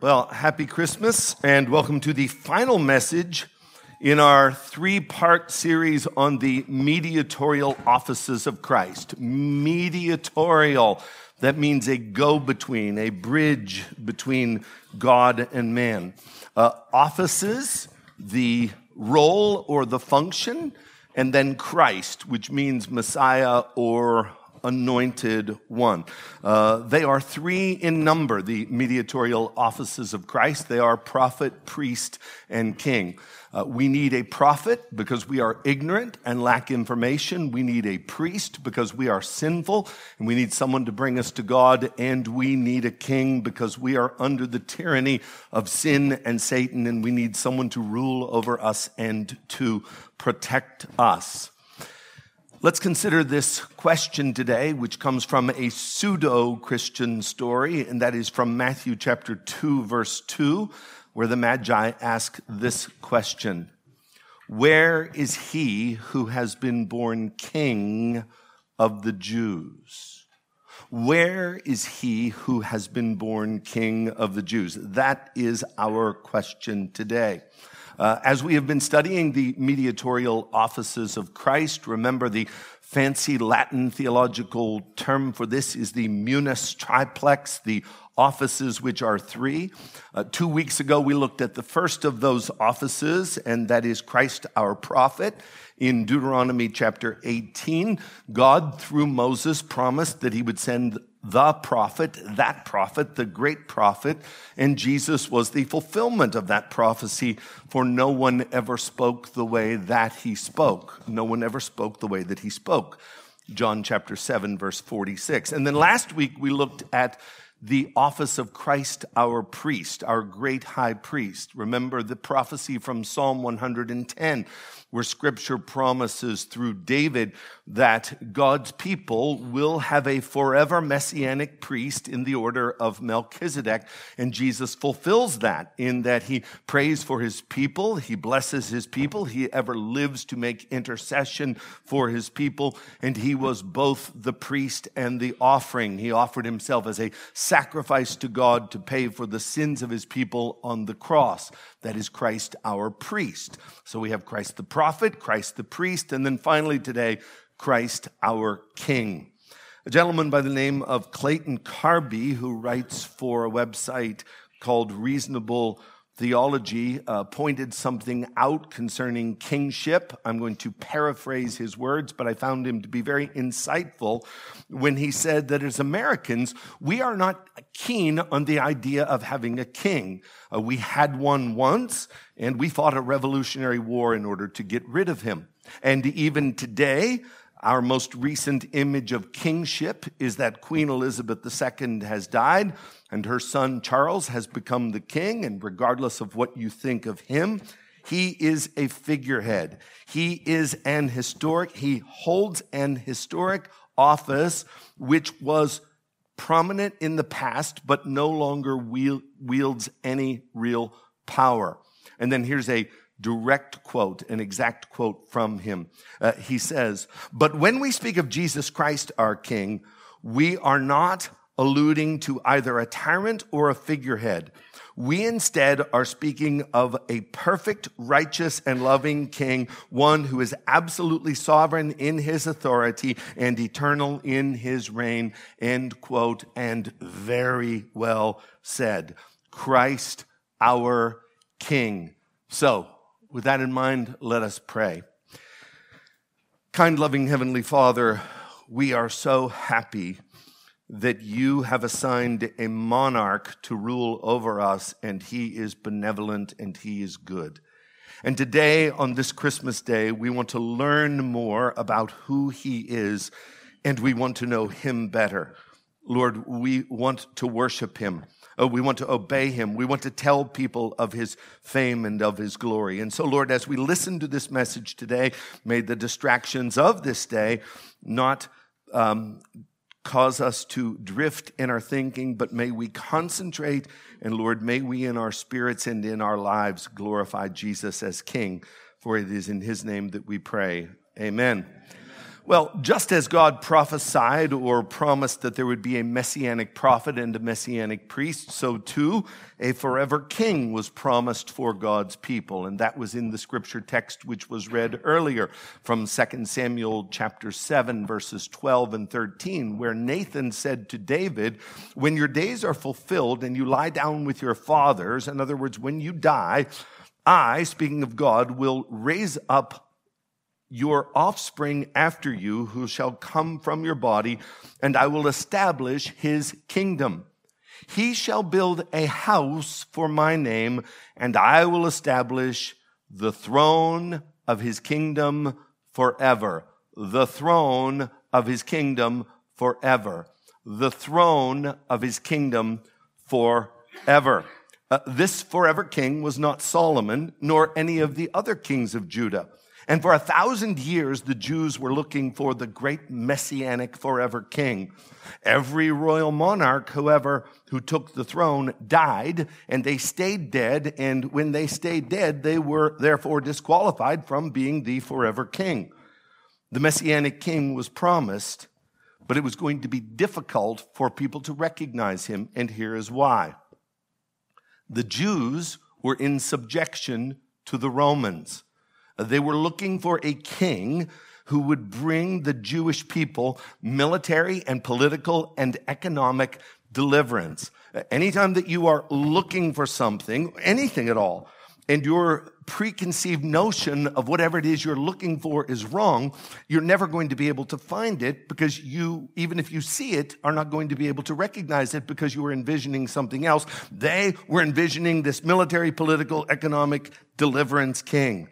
Well, happy Christmas and welcome to the final message in our three-part series on the mediatorial offices of Christ. Mediatorial, that means a go-between, a bridge between God and man. Offices, the role or the function, and then Christ, which means Messiah or Anointed One. They are three in number, the mediatorial offices of Christ. They are prophet, priest, and king. We need a prophet because we are ignorant and lack information. We need a priest because we are sinful, and we need someone to bring us to God. And we need a king because we are under the tyranny of sin and Satan, and we need someone to rule over us and to protect us. Let's consider this question today, which comes from a pseudo-Christian story, and that is from Matthew chapter 2, verse 2, where the Magi ask this question: where is he who has been born King of the Jews? Where is he who has been born King of the Jews? That is our question today. As we have been studying the mediatorial offices of Christ, remember the fancy Latin theological term for this is the munus triplex, the offices which are three. 2 weeks ago, we looked at the first of those offices, and that is Christ our prophet. In Deuteronomy chapter 18, God, through Moses, promised that he would send the prophet, that prophet, the great prophet, and Jesus was the fulfillment of that prophecy, for no one ever spoke the way that he spoke. No one ever spoke the way that he spoke. John chapter 7, verse 46. And then last week we looked at the office of Christ our priest, our great high priest. Remember the prophecy from Psalm 110, where Scripture promises through David that God's people will have a forever messianic priest in the order of Melchizedek, and Jesus fulfills that in that he prays for his people, he blesses his people, he ever lives to make intercession for his people, and he was both the priest and the offering. He offered himself as a sacrifice to God to pay for the sins of his people on the cross. That is Christ our priest. So we have Christ the prophet, Christ the priest, and then finally today, Christ our King. A gentleman by the name of Clayton Carby, who writes for a website called Reasonable Theology, pointed something out concerning kingship. I'm going to paraphrase his words, but I found him to be very insightful when he said that as Americans, we are not keen on the idea of having a king. We had one once, and we fought a revolutionary war in order to get rid of him. And even today, our most recent image of kingship is that Queen Elizabeth II has died, and her son Charles has become the king, and regardless of what you think of him, he is a figurehead. He is he holds an historic office which was prominent in the past, but no longer wields any real power. And then here's a direct quote, an exact quote from him. He says, "But when we speak of Jesus Christ, our King, we are not alluding to either a tyrant or a figurehead. We instead are speaking of a perfect, righteous, and loving King, one who is absolutely sovereign in his authority and eternal in his reign," end quote, and very well said. Christ, our King. So, with that in mind, let us pray. Kind, loving Heavenly Father, we are so happy that you have assigned a monarch to rule over us, and he is benevolent and he is good. And today, on this Christmas day, we want to learn more about who he is, and we want to know him better. Lord, we want to worship him. We want to obey him. We want to tell people of his fame and of his glory. And so, Lord, as we listen to this message today, may the distractions of this day not cause us to drift in our thinking, but may we concentrate, and Lord, may we in our spirits and in our lives glorify Jesus as King, for it is in his name that we pray. Amen. Well, just as God prophesied or promised that there would be a messianic prophet and a messianic priest, so too a forever king was promised for God's people. And that was in the scripture text which was read earlier from 2 Samuel chapter 7, verses 12 and 13, where Nathan said to David, when your days are fulfilled and you lie down with your fathers, in other words, when you die, I, speaking of God, will raise up your offspring after you, who shall come from your body, and I will establish his kingdom. He shall build a house for my name, and I will establish the throne of his kingdom forever. The throne of his kingdom forever. The throne of his kingdom forever. This forever king was not Solomon, nor any of the other kings of Judah. And for 1,000 years, the Jews were looking for the great messianic forever king. Every royal monarch, however, who took the throne died, and they stayed dead. And when they stayed dead, they were therefore disqualified from being the forever king. The messianic king was promised, but it was going to be difficult for people to recognize him. And here is why. The Jews were in subjection to the Romans. They were looking for a king who would bring the Jewish people military and political and economic deliverance. Anytime that you are looking for something, anything at all, and your preconceived notion of whatever it is you're looking for is wrong, you're never going to be able to find it because you, even if you see it, are not going to be able to recognize it because you were envisioning something else. They were envisioning this military, political, economic deliverance king.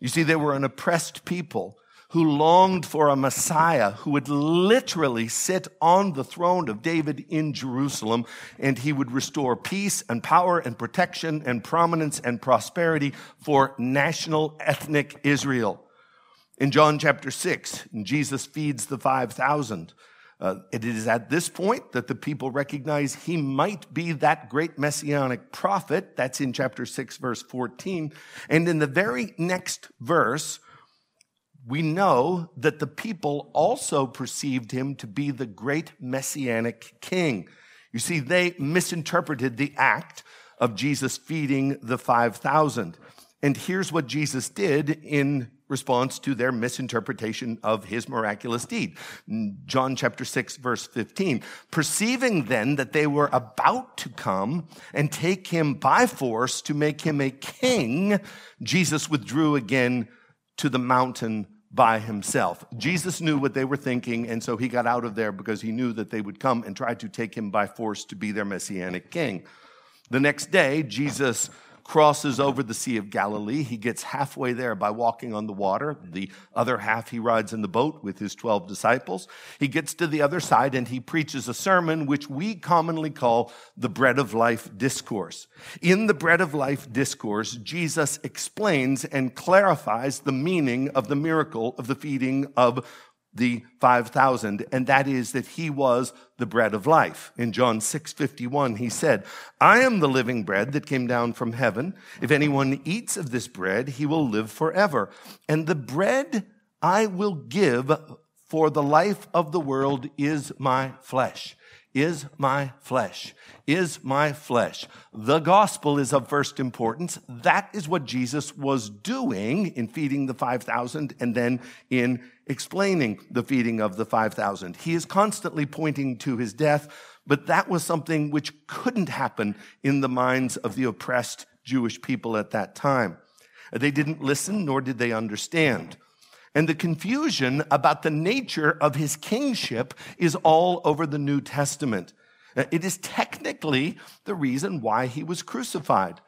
You see, they were an oppressed people who longed for a Messiah who would literally sit on the throne of David in Jerusalem, and he would restore peace and power and protection and prominence and prosperity for national ethnic Israel. In John chapter 6, Jesus feeds the 5,000. It is at this point that the people recognize he might be that great messianic prophet. That's in chapter 6, verse 14. And in the very next verse, we know that the people also perceived him to be the great messianic king. You see, they misinterpreted the act of Jesus feeding the 5,000. And here's what Jesus did in response to their misinterpretation of his miraculous deed. John chapter 6, verse 15. Perceiving then that they were about to come and take him by force to make him a king, Jesus withdrew again to the mountain by himself. Jesus knew what they were thinking, and so he got out of there because he knew that they would come and try to take him by force to be their messianic king. The next day, Jesus crosses over the Sea of Galilee. He gets halfway there by walking on the water. The other half he rides in the boat with his 12 disciples. He gets to the other side and he preaches a sermon which we commonly call the Bread of Life Discourse. In the Bread of Life Discourse, Jesus explains and clarifies the meaning of the miracle of the feeding of the 5,000, and that is that he was the bread of life. In John 6:51, he said, I am the living bread that came down from heaven. If anyone eats of this bread, he will live forever. And the bread I will give for the life of the world is my flesh. Is my flesh, is my flesh. The gospel is of first importance. That is what Jesus was doing in feeding the 5,000 and then in explaining the feeding of the 5,000. He is constantly pointing to his death, but that was something which couldn't happen in the minds of the oppressed Jewish people at that time. They didn't listen, nor did they understand. And the confusion about the nature of his kingship is all over the New Testament. It is technically the reason why he was crucified.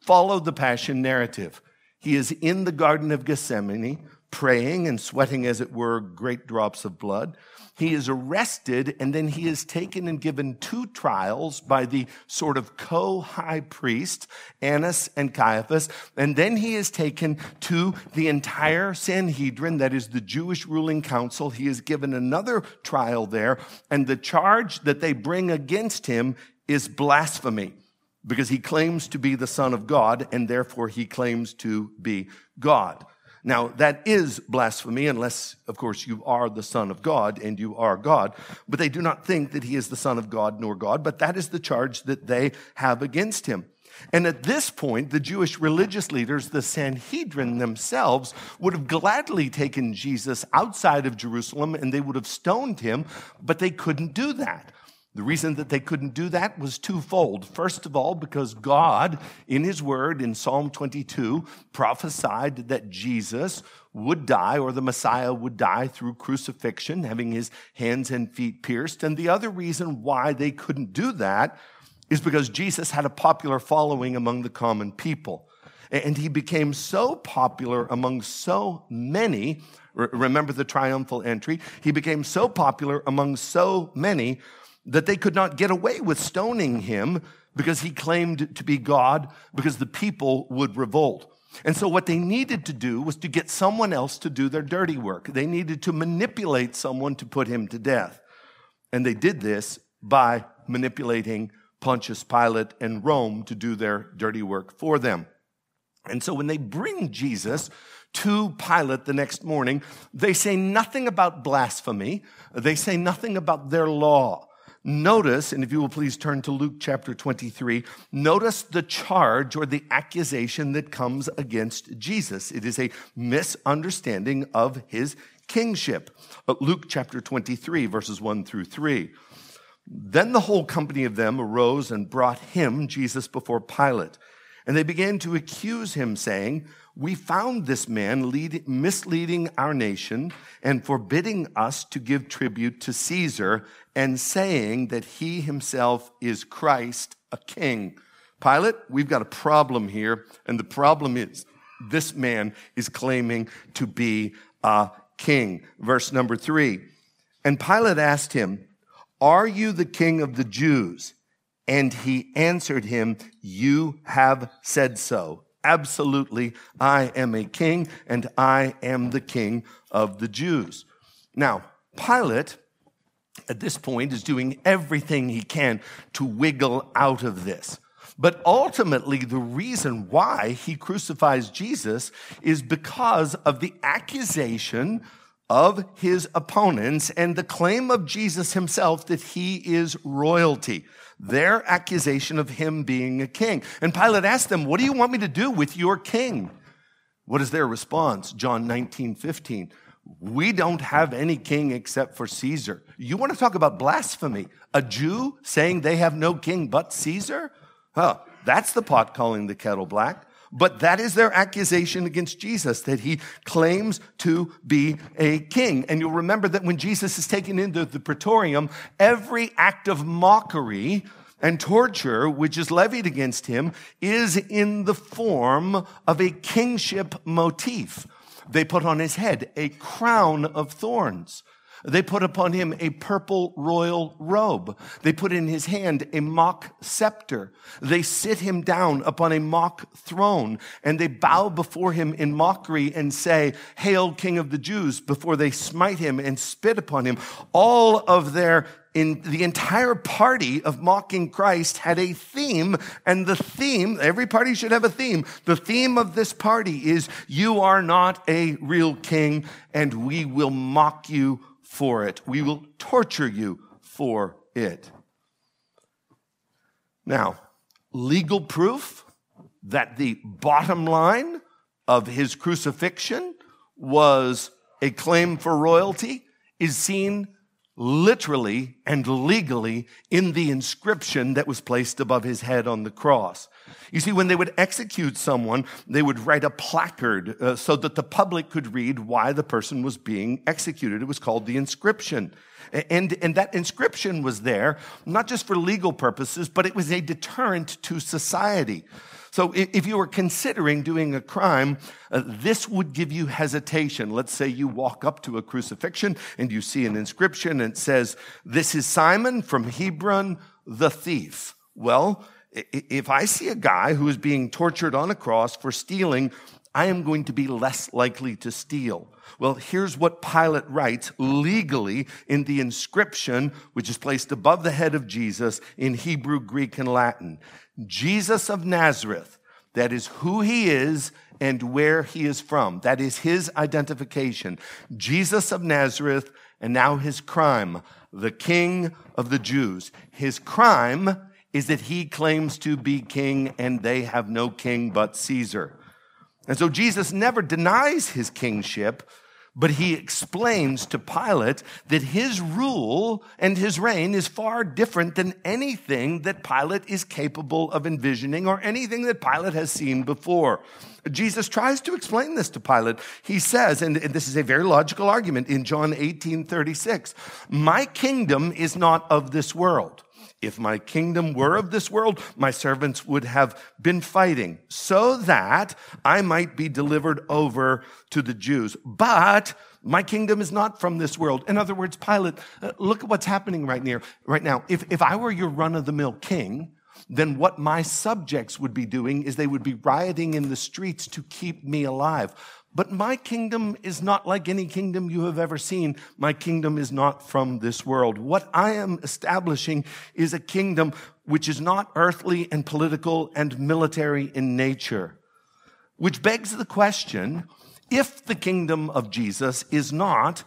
Follow the passion narrative. He is in the Garden of Gethsemane, praying and sweating, as it were, great drops of blood. He is arrested, and then he is taken and given two trials by the sort of co-high priests, Annas and Caiaphas, and then he is taken to the entire Sanhedrin, that is the Jewish ruling council. He is given another trial there, and the charge that they bring against him is blasphemy, because he claims to be the Son of God, and therefore he claims to be God. Now, that is blasphemy, unless, of course, you are the Son of God and you are God. But they do not think that he is the Son of God nor God, but that is the charge that they have against him. And at this point, the Jewish religious leaders, the Sanhedrin themselves, would have gladly taken Jesus outside of Jerusalem and they would have stoned him, but they couldn't do that. The reason that they couldn't do that was twofold. First of all, because God, in his word, in Psalm 22, prophesied that Jesus would die, or the Messiah would die through crucifixion, having his hands and feet pierced. And the other reason why they couldn't do that is because Jesus had a popular following among the common people. And he became so popular among so many, remember the triumphal entry, he became so popular among so many that they could not get away with stoning him because he claimed to be God, because the people would revolt. And so what they needed to do was to get someone else to do their dirty work. They needed to manipulate someone to put him to death. And they did this by manipulating Pontius Pilate and Rome to do their dirty work for them. And so when they bring Jesus to Pilate the next morning, they say nothing about blasphemy. They say nothing about their law. Notice, and if you will please turn to Luke chapter 23, notice the charge or the accusation that comes against Jesus. It is a misunderstanding of his kingship. Luke chapter 23, verses 1 through 3. Then the whole company of them arose and brought him, Jesus, before Pilate. And they began to accuse him, saying, "We found this man misleading our nation and forbidding us to give tribute to Caesar, and saying that he himself is Christ, a king." Pilate, we've got a problem here, and the problem is this man is claiming to be a king. Verse number 3, and Pilate asked him, "Are you the king of the Jews?" And he answered him, "You have said so. Absolutely, I am a king, and I am the king of the Jews." Now, Pilate, at this point, is doing everything he can to wiggle out of this. But ultimately, the reason why he crucifies Jesus is because of the accusation of his opponents and the claim of Jesus himself that he is royalty, their accusation of him being a king. And Pilate asked them, "What do you want me to do with your king?" What is their response? John 19:15. "We don't have any king except for Caesar." You want to talk about blasphemy? A Jew saying they have no king but Caesar? Huh, that's the pot calling the kettle black. But that is their accusation against Jesus, that he claims to be a king. And you'll remember that when Jesus is taken into the praetorium, every act of mockery and torture which is levied against him is in the form of a kingship motif. They put on his head a crown of thorns. They put upon him a purple royal robe. They put in his hand a mock scepter. They sit him down upon a mock throne, and they bow before him in mockery and say, "Hail, King of the Jews," before they smite him and spit upon him. All of their, in the entire party of mocking Christ had a theme, and the theme, every party should have a theme. The theme of this party is, "You are not a real king, and we will mock you for it. We will torture you for it." Now, legal proof that the bottom line of his crucifixion was a claim for royalty is seen literally and legally in the inscription that was placed above his head on the cross. You see, when they would execute someone, they would write a placard so that the public could read why the person was being executed. It was called the inscription. And that inscription was there, not just for legal purposes, but it was a deterrent to society. So if you were considering doing a crime, this would give you hesitation. Let's say you walk up to a crucifixion and you see an inscription and it says, "This is Simon from Hebron, the thief." Well, if I see a guy who is being tortured on a cross for stealing, I am going to be less likely to steal. Well, here's what Pilate writes legally in the inscription, which is placed above the head of Jesus in Hebrew, Greek, and Latin. "Jesus of Nazareth, That is who he is and where he is from. That is his identification. Jesus of Nazareth, and now his crime, the King of the Jews. His crime is that he claims to be king and they have no king but Caesar. And so Jesus never denies his kingship, but he explains to Pilate that his rule and his reign is far different than anything that Pilate is capable of envisioning or anything that Pilate has seen before. Jesus tries to explain this to Pilate. He says, and this is a very logical argument in John 18:36, "My kingdom is not of this world. If my kingdom were of this world, my servants would have been fighting so that I might be delivered over to the Jews. But my kingdom is not from this world." In other words, Pilate, look at what's happening right now. If I were your run-of-the-mill king, then what my subjects would be doing is they would be rioting in the streets to keep me alive. But my kingdom is not like any kingdom you have ever seen. My kingdom is not from this world. What I am establishing is a kingdom which is not earthly and political and military in nature. Which begs the question, if the kingdom of Jesus is not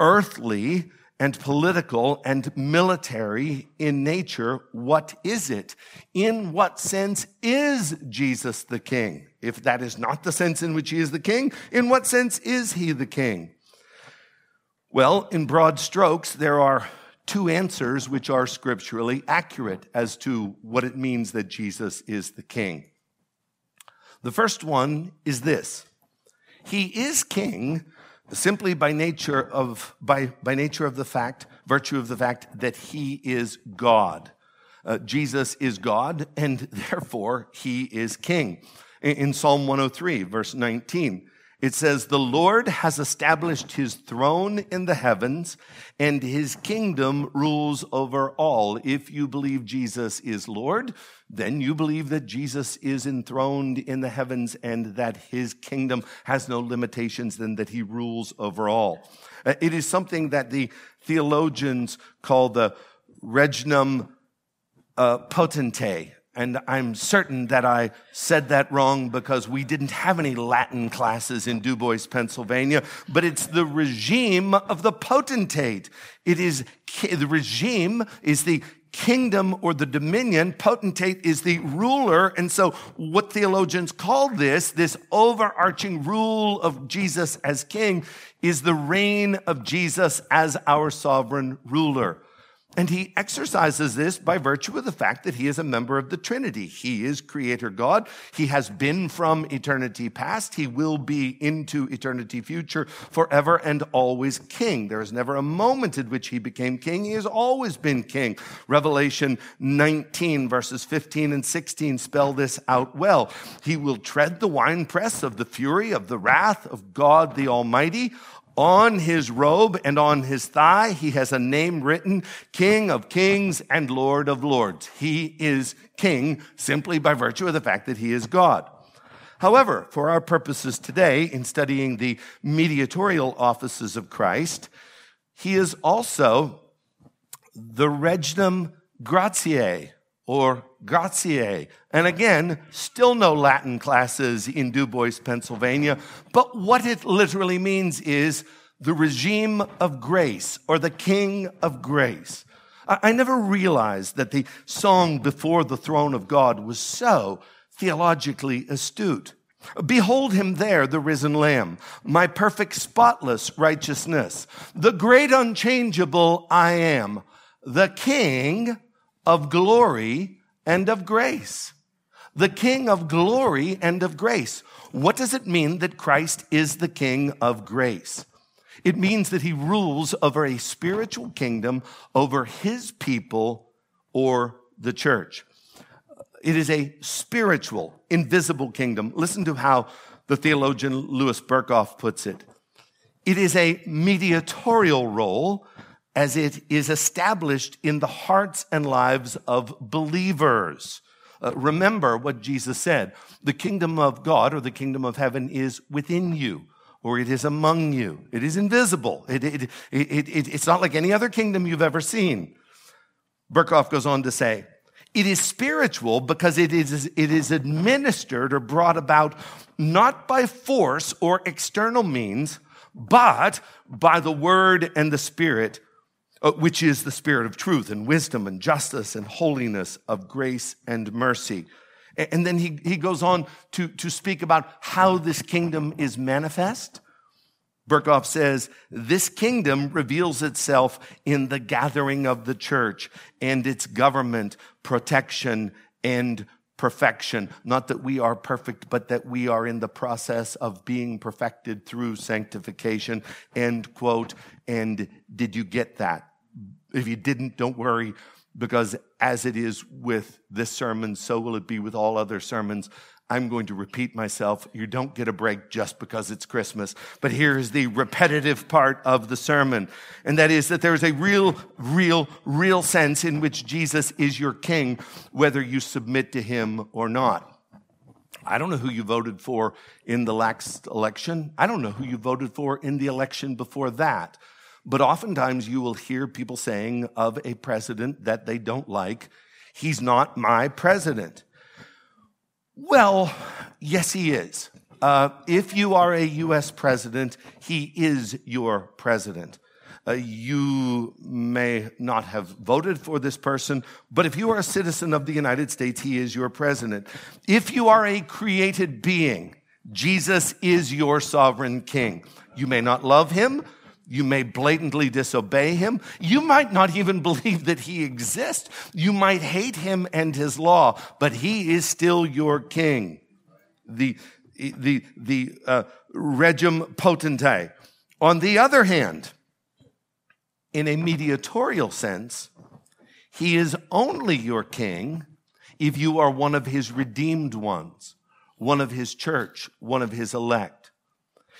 earthly and political and military in nature, what is it? In what sense is Jesus the king? If that is not the sense in which he is the king, in what sense is he the king? Well, in broad strokes, there are two answers which are scripturally accurate as to what it means that Jesus is the king. The first one is this: he is king simply by virtue of the fact that he is God. Jesus is God, and therefore he is king. In Psalm 103, verse 19, it says, "The Lord has established his throne in the heavens, and his kingdom rules over all." If you believe Jesus is Lord, then you believe that Jesus is enthroned in the heavens and that his kingdom has no limitations and that he rules over all. It is something that the theologians call the regnum potentae. And I'm certain that I said that wrong because we didn't have any Latin classes in Dubois, Pennsylvania, but it's the regime of the potentate. The regime is the kingdom or the dominion. Potentate is the ruler. And so what theologians call this overarching rule of Jesus as king is the reign of Jesus as our sovereign ruler. And he exercises this by virtue of the fact that he is a member of the Trinity. He is Creator God. He has been from eternity past. He will be into eternity future, forever and always king. There is never a moment at which he became king. He has always been king. Revelation 19, verses 15 and 16 spell this out well. He will tread the winepress of the fury of the wrath of God the Almighty. On his robe and on his thigh, he has a name written, King of Kings and Lord of Lords. He is king simply by virtue of the fact that he is God. However, for our purposes today, in studying the mediatorial offices of Christ, he is also the regnum gratiae, or gratiae. And again, still no Latin classes in Dubois, Pennsylvania, but what it literally means is the regime of grace, or the king of grace. I never realized that the song before the throne of God was so theologically astute. "Behold him there, the risen Lamb, my perfect spotless righteousness, the great unchangeable I am, the King of glory and of grace." The King of glory and of grace. What does it mean that Christ is the King of grace? It means that he rules over a spiritual kingdom, over his people or the church. It is a spiritual, invisible kingdom. Listen to how the theologian Louis Berkhoff puts it. It is a mediatorial role as it is established in the hearts and lives of believers. Remember what Jesus said, the kingdom of God or the kingdom of heaven is within you, or it is among you. It is invisible. It's not like any other kingdom you've ever seen. Berkhoff goes on to say, It is spiritual because it is administered or brought about not by force or external means, but by the word and the spirit, which is the spirit of truth and wisdom and justice and holiness, of grace and mercy. And then he goes on to speak about how this kingdom is manifest. Berkhoff says, this kingdom reveals itself in the gathering of the church and its government, protection, and perfection. Not that we are perfect, but that we are in the process of being perfected through sanctification, end quote. And did you get that? If you didn't, don't worry, because as it is with this sermon, so will it be with all other sermons. I'm going to repeat myself. You don't get a break just because it's Christmas. But here is the repetitive part of the sermon, and that is that there is a real sense in which Jesus is your king, whether you submit to him or not. I don't know who you voted for in the last election. I don't know who you voted for in the election before that. But oftentimes you will hear people saying of a president that they don't like, he's not my president. Well, yes, he is. If you are a U.S. president, he is your president. You may not have voted for this person, but if you are a citizen of the United States, he is your president. If you are a created being, Jesus is your sovereign king. You may not love him. You may blatantly disobey him. You might not even believe that he exists. You might hate him and his law, but he is still your king. The regem potentae. On the other hand, in a mediatorial sense, he is only your king if you are one of his redeemed ones, one of his church, one of his elect.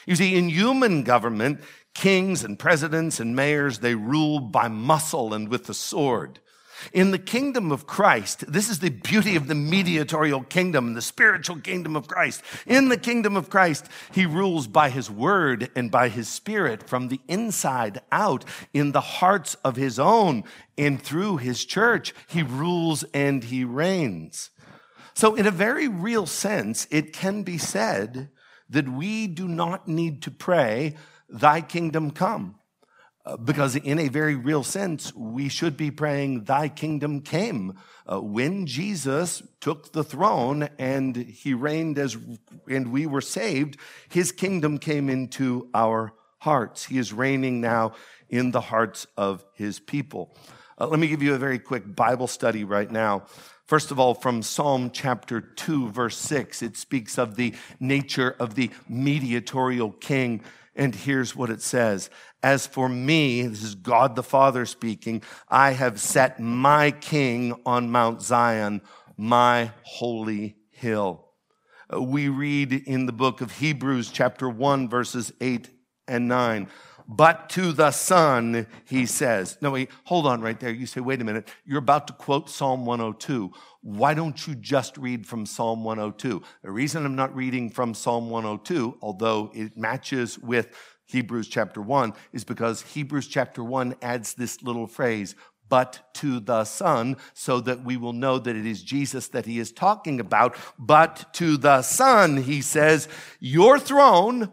You see, in human government, kings and presidents and mayors, they rule by muscle and with the sword. In the kingdom of Christ, this is the beauty of the mediatorial kingdom, the spiritual kingdom of Christ. In the kingdom of Christ, he rules by his word and by his spirit from the inside out in the hearts of his own, and through his church, he rules and he reigns. So in a very real sense, it can be said that we do not need to pray, thy kingdom come. Because in a very real sense, we should be praying, thy kingdom came. When Jesus took the throne and he reigned and we were saved, his kingdom came into our hearts. He is reigning now in the hearts of his people. Let me give you a very quick Bible study right now. First of all, from Psalm chapter 2, verse 6, it speaks of the nature of the mediatorial king. And here's what it says. As for me, this is God the Father speaking, I have set my king on Mount Zion, my holy hill. We read in the book of Hebrews chapter 1, verses 8 and 9. But to the Son, he says. No, wait, hold on right there. You say, wait a minute. You're about to quote Psalm 102. Why don't you just read from Psalm 102? The reason I'm not reading from Psalm 102, although it matches with Hebrews chapter 1, is because Hebrews chapter 1 adds this little phrase, but to the Son, so that we will know that it is Jesus that he is talking about. But to the Son, he says, your throne,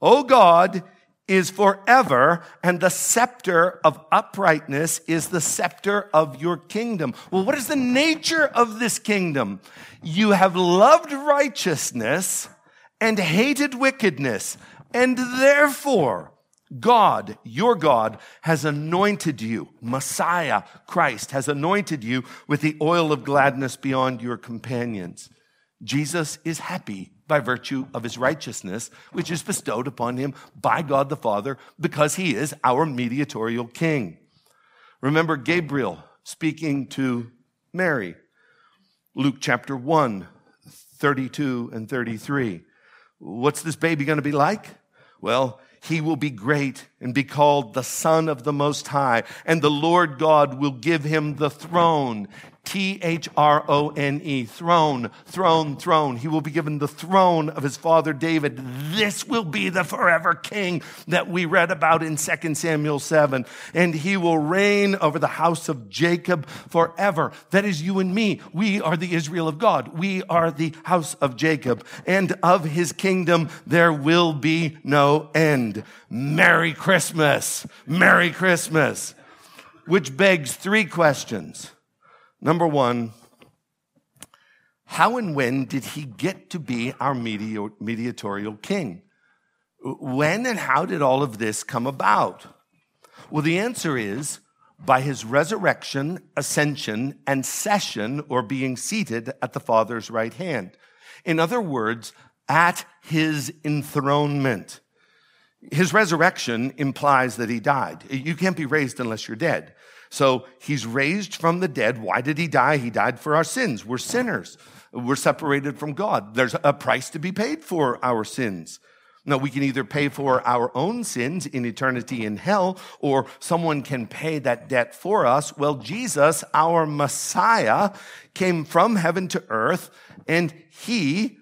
O God, is forever, and the scepter of uprightness is the scepter of your kingdom. Well, what is the nature of this kingdom? You have loved righteousness and hated wickedness, and therefore God, your God, has anointed you. Messiah, Christ, has anointed you with the oil of gladness beyond your companions. Jesus is happy by virtue of his righteousness, which is bestowed upon him by God the Father, because he is our mediatorial king. Remember Gabriel speaking to Mary, Luke chapter 1, 32 and 33. What's this baby going to be like? Well, He will be great and be called the Son of the Most High, and the Lord God will give him the throne. Throne, throne. He will be given the throne of his father David. This will be the forever king that we read about in 2 Samuel 7. And he will reign over the house of Jacob forever. That is you and me. We are the Israel of God. We are the house of Jacob. And of his kingdom there will be no end. Merry Christmas. Merry Christmas. Which begs three questions. Number one, how and when did he get to be our mediatorial king? When and how did all of this come about? Well, the answer is by his resurrection, ascension, and session, or being seated at the Father's right hand. In other words, at his enthronement. His resurrection implies that he died. You can't be raised unless you're dead. So he's raised from the dead. Why did he die? He died for our sins. We're sinners. We're separated from God. There's a price to be paid for our sins. Now, we can either pay for our own sins in eternity in hell, or someone can pay that debt for us. Well, Jesus, our Messiah, came from heaven to earth, and he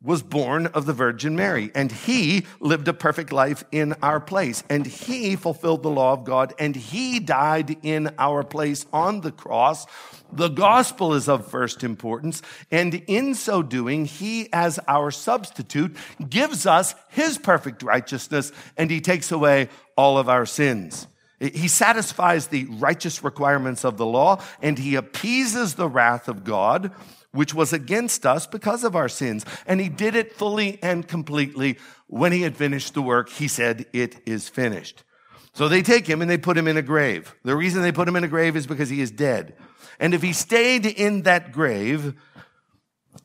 was born of the Virgin Mary, and he lived a perfect life in our place, and he fulfilled the law of God, and he died in our place on the cross. The gospel is of first importance, and in so doing, he, as our substitute, gives us his perfect righteousness, and he takes away all of our sins. He satisfies the righteous requirements of the law, and he appeases the wrath of God, which was against us because of our sins. And he did it fully and completely. When he had finished the work, he said, "It is finished." So they take him and they put him in a grave. The reason they put him in a grave is because he is dead. And if he stayed in that grave,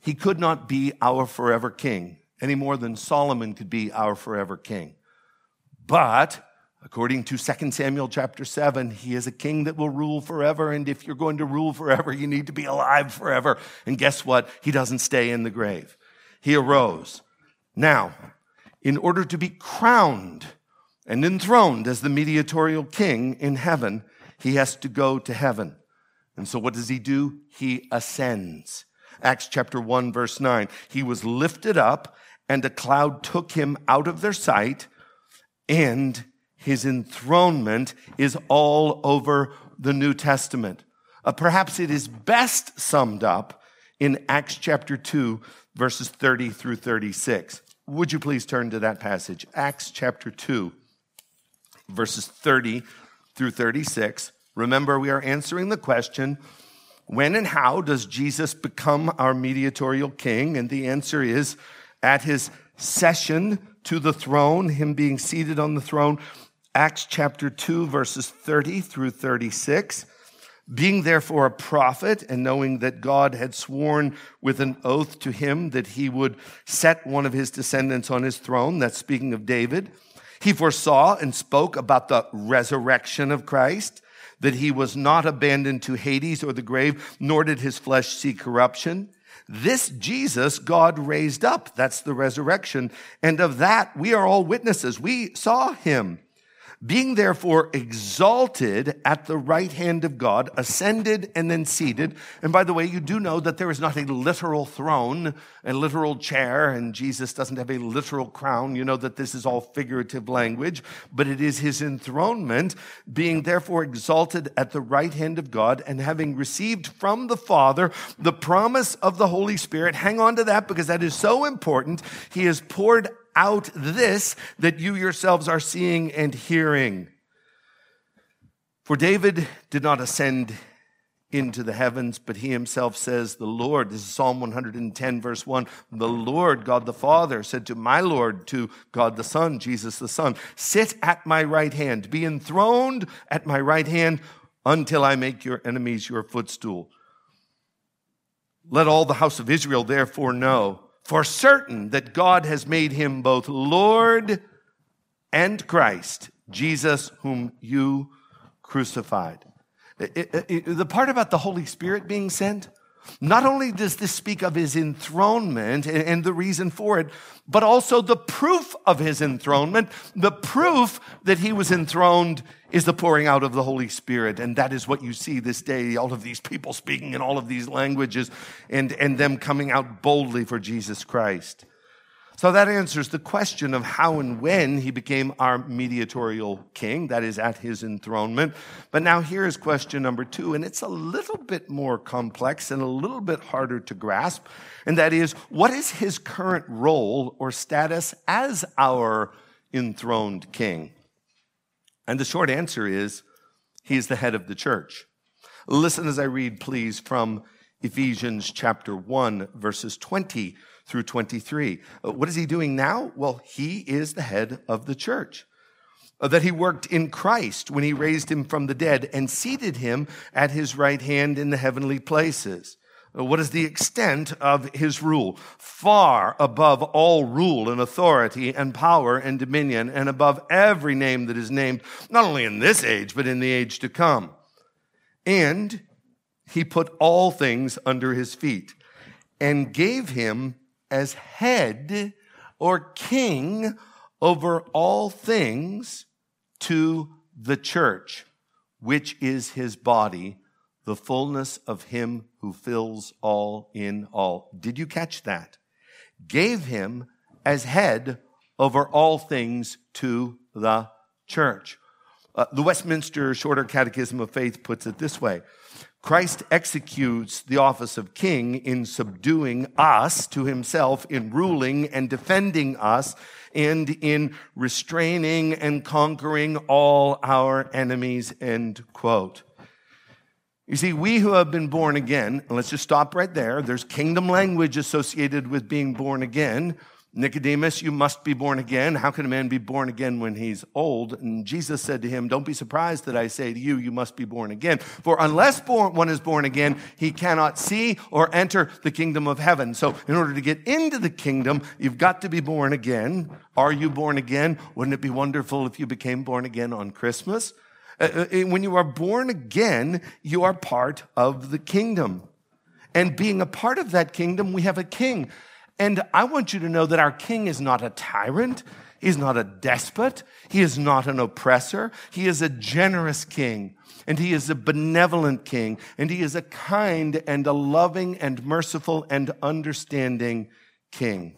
he could not be our forever king, any more than Solomon could be our forever king. But according to 2 Samuel chapter 7, he is a king that will rule forever. And if you're going to rule forever, you need to be alive forever. And guess what? He doesn't stay in the grave. He arose. Now, in order to be crowned and enthroned as the mediatorial king in heaven, he has to go to heaven. And so what does he do? He ascends. Acts chapter 1, verse 9. He was lifted up, and a cloud took him out of their sight, and his enthronement is all over the New Testament. Perhaps it is best summed up in Acts chapter 2, verses 30 through 36. Would you please turn to that passage? Acts chapter 2, verses 30 through 36. Remember, we are answering the question, when and how does Jesus become our mediatorial king? And the answer is, at his session to the throne, him being seated on the throne, Acts chapter 2, verses 30 through 36. Being therefore a prophet, and knowing that God had sworn with an oath to him that he would set one of his descendants on his throne, that's speaking of David, he foresaw and spoke about the resurrection of Christ, that he was not abandoned to Hades or the grave, nor did his flesh see corruption. This Jesus God raised up, that's the resurrection, and of that we are all witnesses. We saw him. Being therefore exalted at the right hand of God, ascended and then seated. And by the way, you do know that there is not a literal throne, a literal chair, and Jesus doesn't have a literal crown. You know that this is all figurative language, but it is his enthronement. Being therefore exalted at the right hand of God, and having received from the Father the promise of the Holy Spirit, hang on to that because that is so important, he has poured out this that you yourselves are seeing and hearing. For David did not ascend into the heavens, but he himself says, the Lord, this is Psalm 110, verse 1, the Lord, God the Father, said to my Lord, to God the Son, Jesus the Son, sit at my right hand, be enthroned at my right hand until I make your enemies your footstool. Let all the house of Israel therefore know for certain that God has made him both Lord and Christ, Jesus whom you crucified. The part about the Holy Spirit being sent, Not only does this speak of his enthronement and the reason for it, but also the proof of his enthronement. The proof that he was enthroned is the pouring out of the Holy Spirit. And that is what you see this day, all of these people speaking in all of these languages and them coming out boldly for Jesus Christ. So that answers the question of how and when he became our mediatorial king, that is at his enthronement. But now here is question number two, and it's a little bit more complex and a little bit harder to grasp, and that is, what is his current role or status as our enthroned king? And the short answer is, he is the head of the church. Listen as I read, please, from Ephesians chapter 1, verses 20 through 23. What is he doing now? Well, he is the head of the church. That he worked in Christ when he raised him from the dead and seated him at his right hand in the heavenly places. What is the extent of his rule? Far above all rule and authority and power and dominion and above every name that is named, not only in this age, but in the age to come. And he put all things under his feet and gave him as head or king over all things to the church, which is his body, the fullness of him who fills all in all. Did you catch that? Gave him as head over all things to the church. The Westminster Shorter Catechism of Faith puts it this way. Christ executes the office of king in subduing us to himself, in ruling and defending us, and in restraining and conquering all our enemies, end quote. You see, we who have been born again, and let's just stop right there. There's kingdom language associated with being born again. Nicodemus, you must be born again. How can a man be born again when he's old? And Jesus said to him, don't be surprised that I say to you, you must be born again. For unless one is born again, he cannot see or enter the kingdom of heaven. So in order to get into the kingdom, you've got to be born again. Are you born again? Wouldn't it be wonderful if you became born again on Christmas? When you are born again, you are part of the kingdom. And being a part of that kingdom, we have a king. And I want you to know that our king is not a tyrant. He's not a despot. He is not an oppressor. He is a generous king, and he is a benevolent king, and he is a kind and a loving and merciful and understanding king.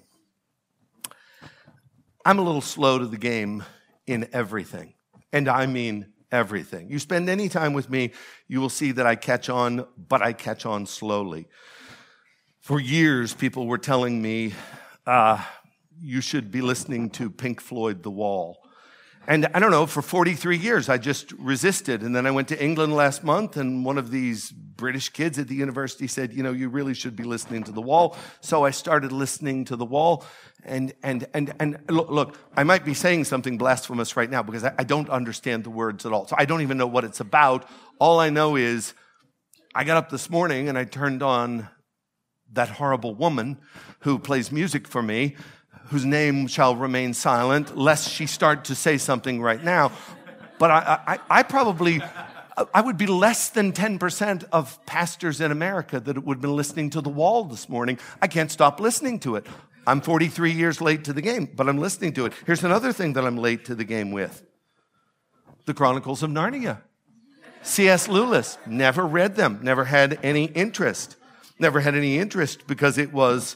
I'm a little slow to the game in everything, and I mean everything. You spend any time with me, you will see that I catch on, but I catch on slowly. For years, people were telling me, you should be listening to Pink Floyd, The Wall. And I don't know, for 43 years, I just resisted. And then I went to England last month, and one of these British kids at the university said, you know, you really should be listening to The Wall. So I started listening to The Wall. And look, I might be saying something blasphemous right now because I don't understand the words at all. So I don't even know what it's about. All I know is I got up this morning, and I turned on that horrible woman who plays music for me, whose name shall remain silent, lest she start to say something right now. But I would be less than 10% of pastors in America that would have been listening to The Wall this morning. I can't stop listening to it. I'm 43 years late to the game, but I'm listening to it. Here's another thing that I'm late to the game with. The Chronicles of Narnia. C.S. Lewis. Never read them. Never had any interest. Never had any interest because it was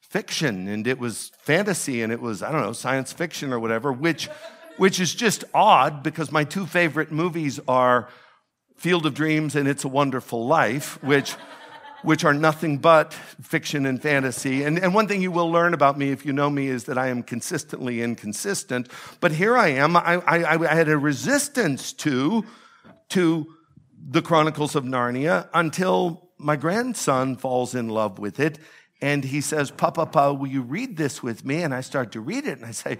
fiction and it was fantasy and it was, I don't know, science fiction or whatever, which is just odd because my two favorite movies are Field of Dreams and It's a Wonderful Life, which are nothing but fiction and fantasy. And one thing you will learn about me if you know me is that I am consistently inconsistent. But here I am. I had a resistance to the Chronicles of Narnia until my grandson falls in love with it, and he says, Papa, will you read this with me? And I start to read it, and I say,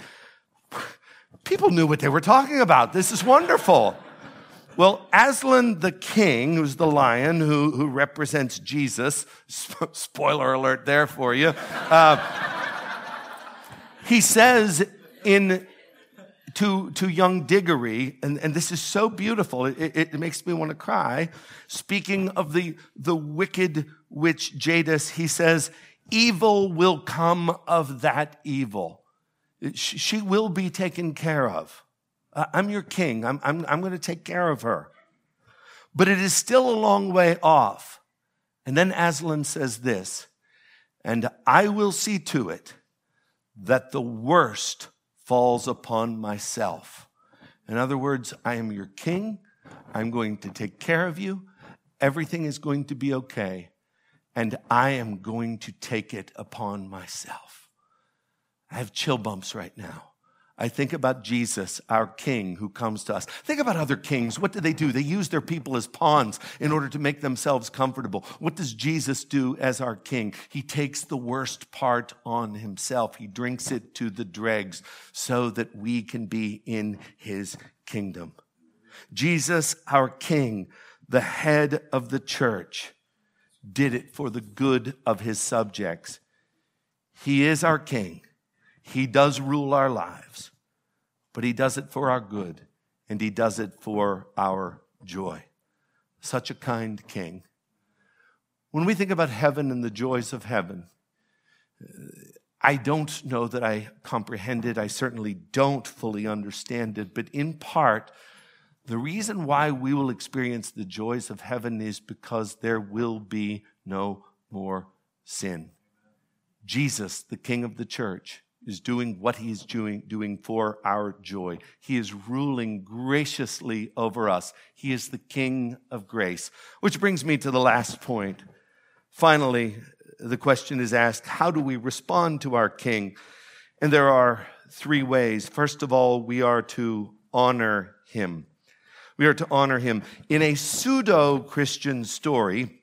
people knew what they were talking about. This is wonderful. Well, Aslan the king, who's the lion who represents Jesus, spoiler alert there for you, he says in to young Diggory, and this is so beautiful, it makes me want to cry. Speaking of the wicked witch Jadis, he says, evil will come of that evil. She will be taken care of. I'm your king. I'm going to take care of her. But it is still a long way off. And then Aslan says this, and I will see to it that the worst falls upon myself. In other words, I am your king. I'm going to take care of you. Everything is going to be okay. And I am going to take it upon myself. I have chill bumps right now. I think about Jesus, our king, who comes to us. Think about other kings. What do? They use their people as pawns in order to make themselves comfortable. What does Jesus do as our king? He takes the worst part on himself. He drinks it to the dregs so that we can be in his kingdom. Jesus, our king, the head of the church, did it for the good of his subjects. He is our king. He does rule our lives, but he does it for our good, and he does it for our joy. Such a kind king. When we think about heaven and the joys of heaven, I don't know that I comprehend it. I certainly don't fully understand it, but in part, the reason why we will experience the joys of heaven is because there will be no more sin. Jesus, the King of the church, is doing what he is doing for our joy. He is ruling graciously over us. He is the King of grace. Which brings me to the last point. Finally, the question is asked, how do we respond to our King? And there are three ways. First of all, we are to honor him. We are to honor him. In a pseudo-Christian story,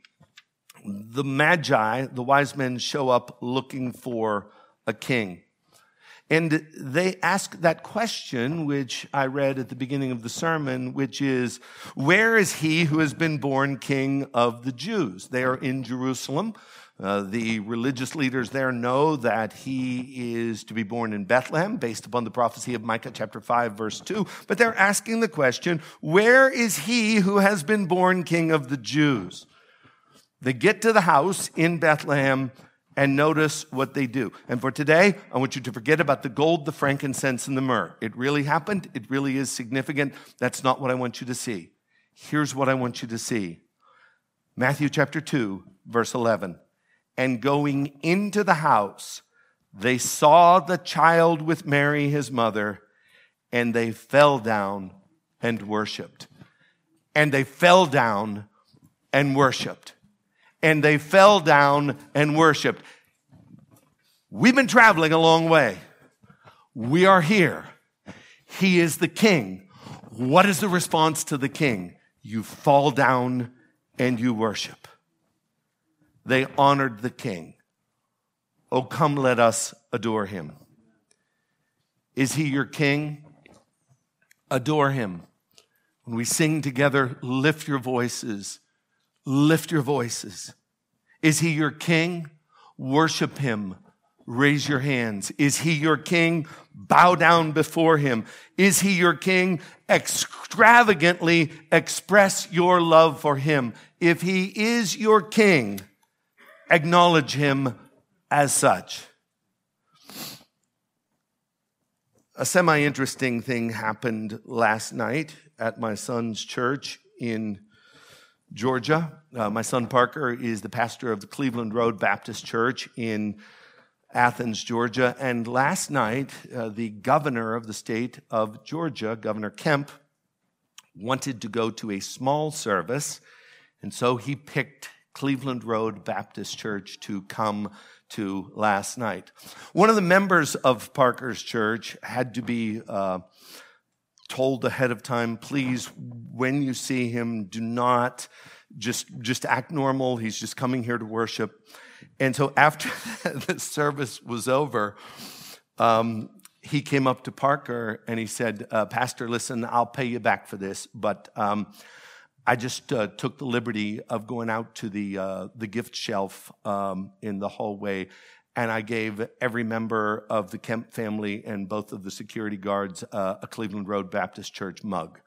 the Magi, the wise men, show up looking for a king. And they ask that question, which I read at the beginning of the sermon, which is, where is he who has been born king of the Jews? They are in Jerusalem. The religious leaders there know that he is to be born in Bethlehem, based upon the prophecy of Micah chapter 5, verse 2. But they're asking the question, where is he who has been born king of the Jews? They get to the house in Bethlehem, and notice what they do. And for today, I want you to forget about the gold, the frankincense, and the myrrh. It really happened. It really is significant. That's not what I want you to see. Here's what I want you to see. Matthew chapter 2, verse 11. And going into the house, they saw the child with Mary, his mother, and they fell down and worshiped. And they fell down and worshiped. And they fell down and worshiped. We've been traveling a long way. We are here. He is the king. What is the response to the king? You fall down and you worship. They honored the king. Oh, come, let us adore him. Is he your king? Adore him. When we sing together, lift your voices. Lift your voices. Is he your king? Worship him. Raise your hands. Is he your king? Bow down before him. Is he your king? Extravagantly express your love for him. If he is your king, acknowledge him as such. A semi-interesting thing happened last night at my son's church in Georgia. My son Parker is the pastor of the Cleveland Road Baptist Church in Athens, Georgia. And last night, the governor of the state of Georgia, Governor Kemp, wanted to go to a small service. And so he picked Cleveland Road Baptist Church to come to last night. One of the members of Parker's church had to be told ahead of time, please, when you see him, do not just act normal. He's just coming here to worship. And so after the service was over, he came up to Parker and he said, Pastor, listen, I'll pay you back for this, but I just took the liberty of going out to the gift shelf in the hallway and I gave every member of the Kemp family and both of the security guards a Cleveland Road Baptist Church mug.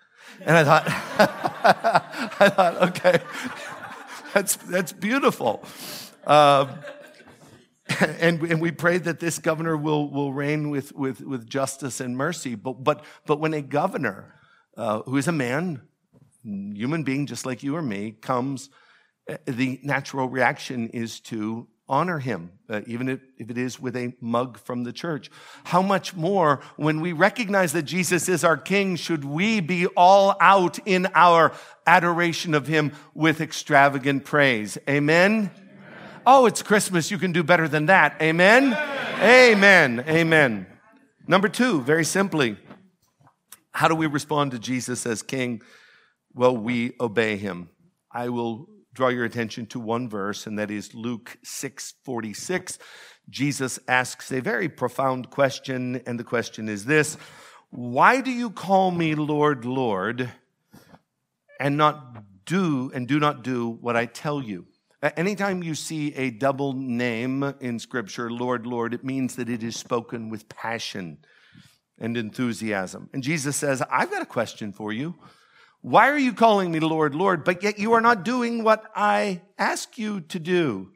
And I thought, I thought, okay, that's beautiful. And we pray that this governor will reign with justice and mercy. But when a governor, who is a man, human being just like you or me, comes, the natural reaction is to honor him, even if it is with a mug from the church. How much more, when we recognize that Jesus is our King, should we be all out in our adoration of him with extravagant praise? Amen? Oh, it's Christmas. You can do better than that. Amen? Amen. Amen. Amen. Number two, very simply, how do we respond to Jesus as King? Well, we obey him. I will draw your attention to one verse, and that is Luke 6:46. Jesus asks a very profound question, and the question is this: why do you call me Lord, Lord, and do not do what I tell you? Anytime you see a double name in Scripture, Lord, Lord, it means that it is spoken with passion and enthusiasm. And Jesus says, I've got a question for you. Why are you calling me Lord, Lord, but yet you are not doing what I ask you to do?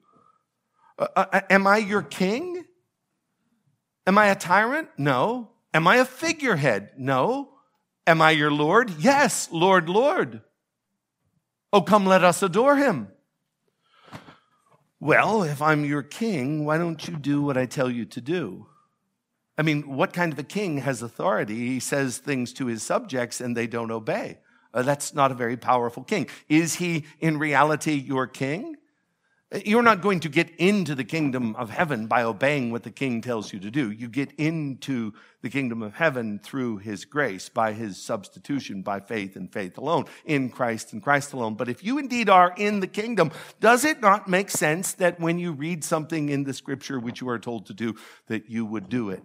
Am I your king? Am I a tyrant? No. Am I a figurehead? No. Am I your Lord? Yes, Lord, Lord. Oh, come, let us adore him. Well, if I'm your king, why don't you do what I tell you to do? I mean, what kind of a king has authority? He says things to his subjects and they don't obey. That's not a very powerful king. Is he in reality your king? You're not going to get into the kingdom of heaven by obeying what the king tells you to do. You get into the kingdom of heaven through his grace, by his substitution, by faith and faith alone, in Christ and Christ alone. But if you indeed are in the kingdom, does it not make sense that when you read something in the Scripture which you are told to do, that you would do it?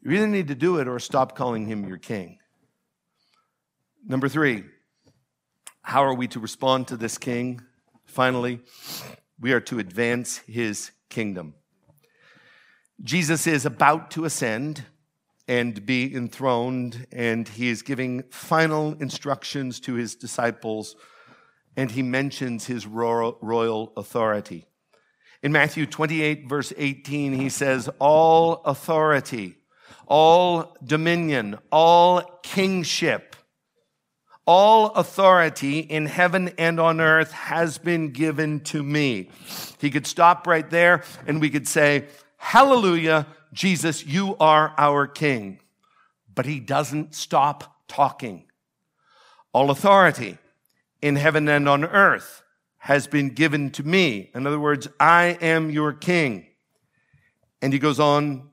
You either need to do it or stop calling him your king. Number three, how are we to respond to this king? Finally, we are to advance his kingdom. Jesus is about to ascend and be enthroned, and he is giving final instructions to his disciples, and he mentions his royal authority. In Matthew 28, verse 18, he says, all authority, all dominion, all kingship, all authority in heaven and on earth has been given to me. He could stop right there and we could say, hallelujah, Jesus, you are our King. But he doesn't stop talking. All authority in heaven and on earth has been given to me. In other words, I am your King. And he goes on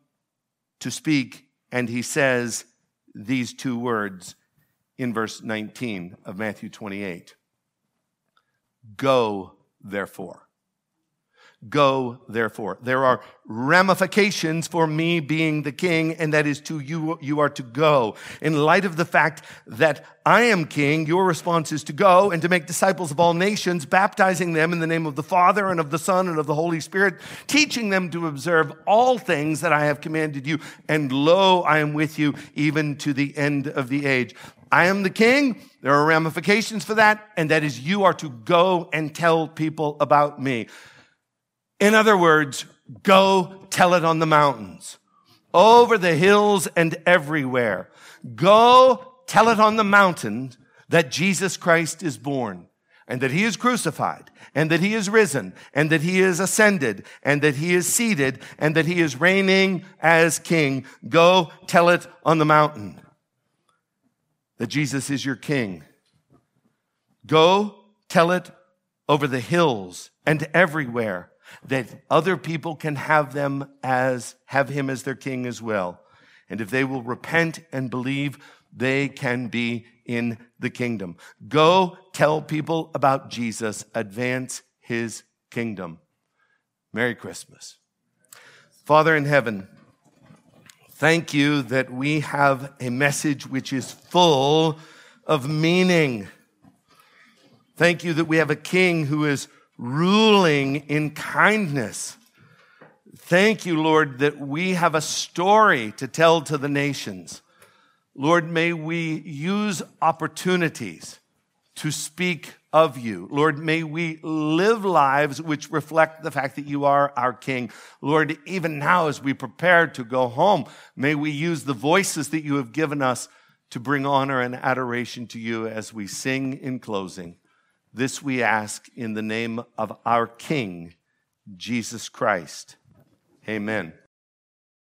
to speak and he says these two words, in verse 19 of Matthew 28, go, therefore. Go, therefore. There are ramifications for me being the king, and that is to you, you are to go. In light of the fact that I am king, your response is to go and to make disciples of all nations, baptizing them in the name of the Father and of the Son and of the Holy Spirit, teaching them to observe all things that I have commanded you. And lo, I am with you even to the end of the age. I am the king. There are ramifications for that, and that is you are to go and tell people about me. In other words, go tell it on the mountains, over the hills and everywhere. Go tell it on the mountain that Jesus Christ is born, and that he is crucified, and that he is risen, and that he is ascended, and that he is seated, and that he is reigning as king. Go tell it on the mountain that Jesus is your king. Go tell it over the hills and everywhere, that other people can have him as their king as well. And if they will repent and believe, they can be in the kingdom. Go tell people about Jesus. Advance his kingdom. Merry Christmas. Father in heaven, thank you that we have a message which is full of meaning. Thank you that we have a king who is ruling in kindness. Thank you, Lord, that we have a story to tell to the nations. Lord, may we use opportunities to speak of you. Lord, may we live lives which reflect the fact that you are our King. Lord, even now as we prepare to go home, may we use the voices that you have given us to bring honor and adoration to you as we sing in closing. This we ask in the name of our King, Jesus Christ. Amen.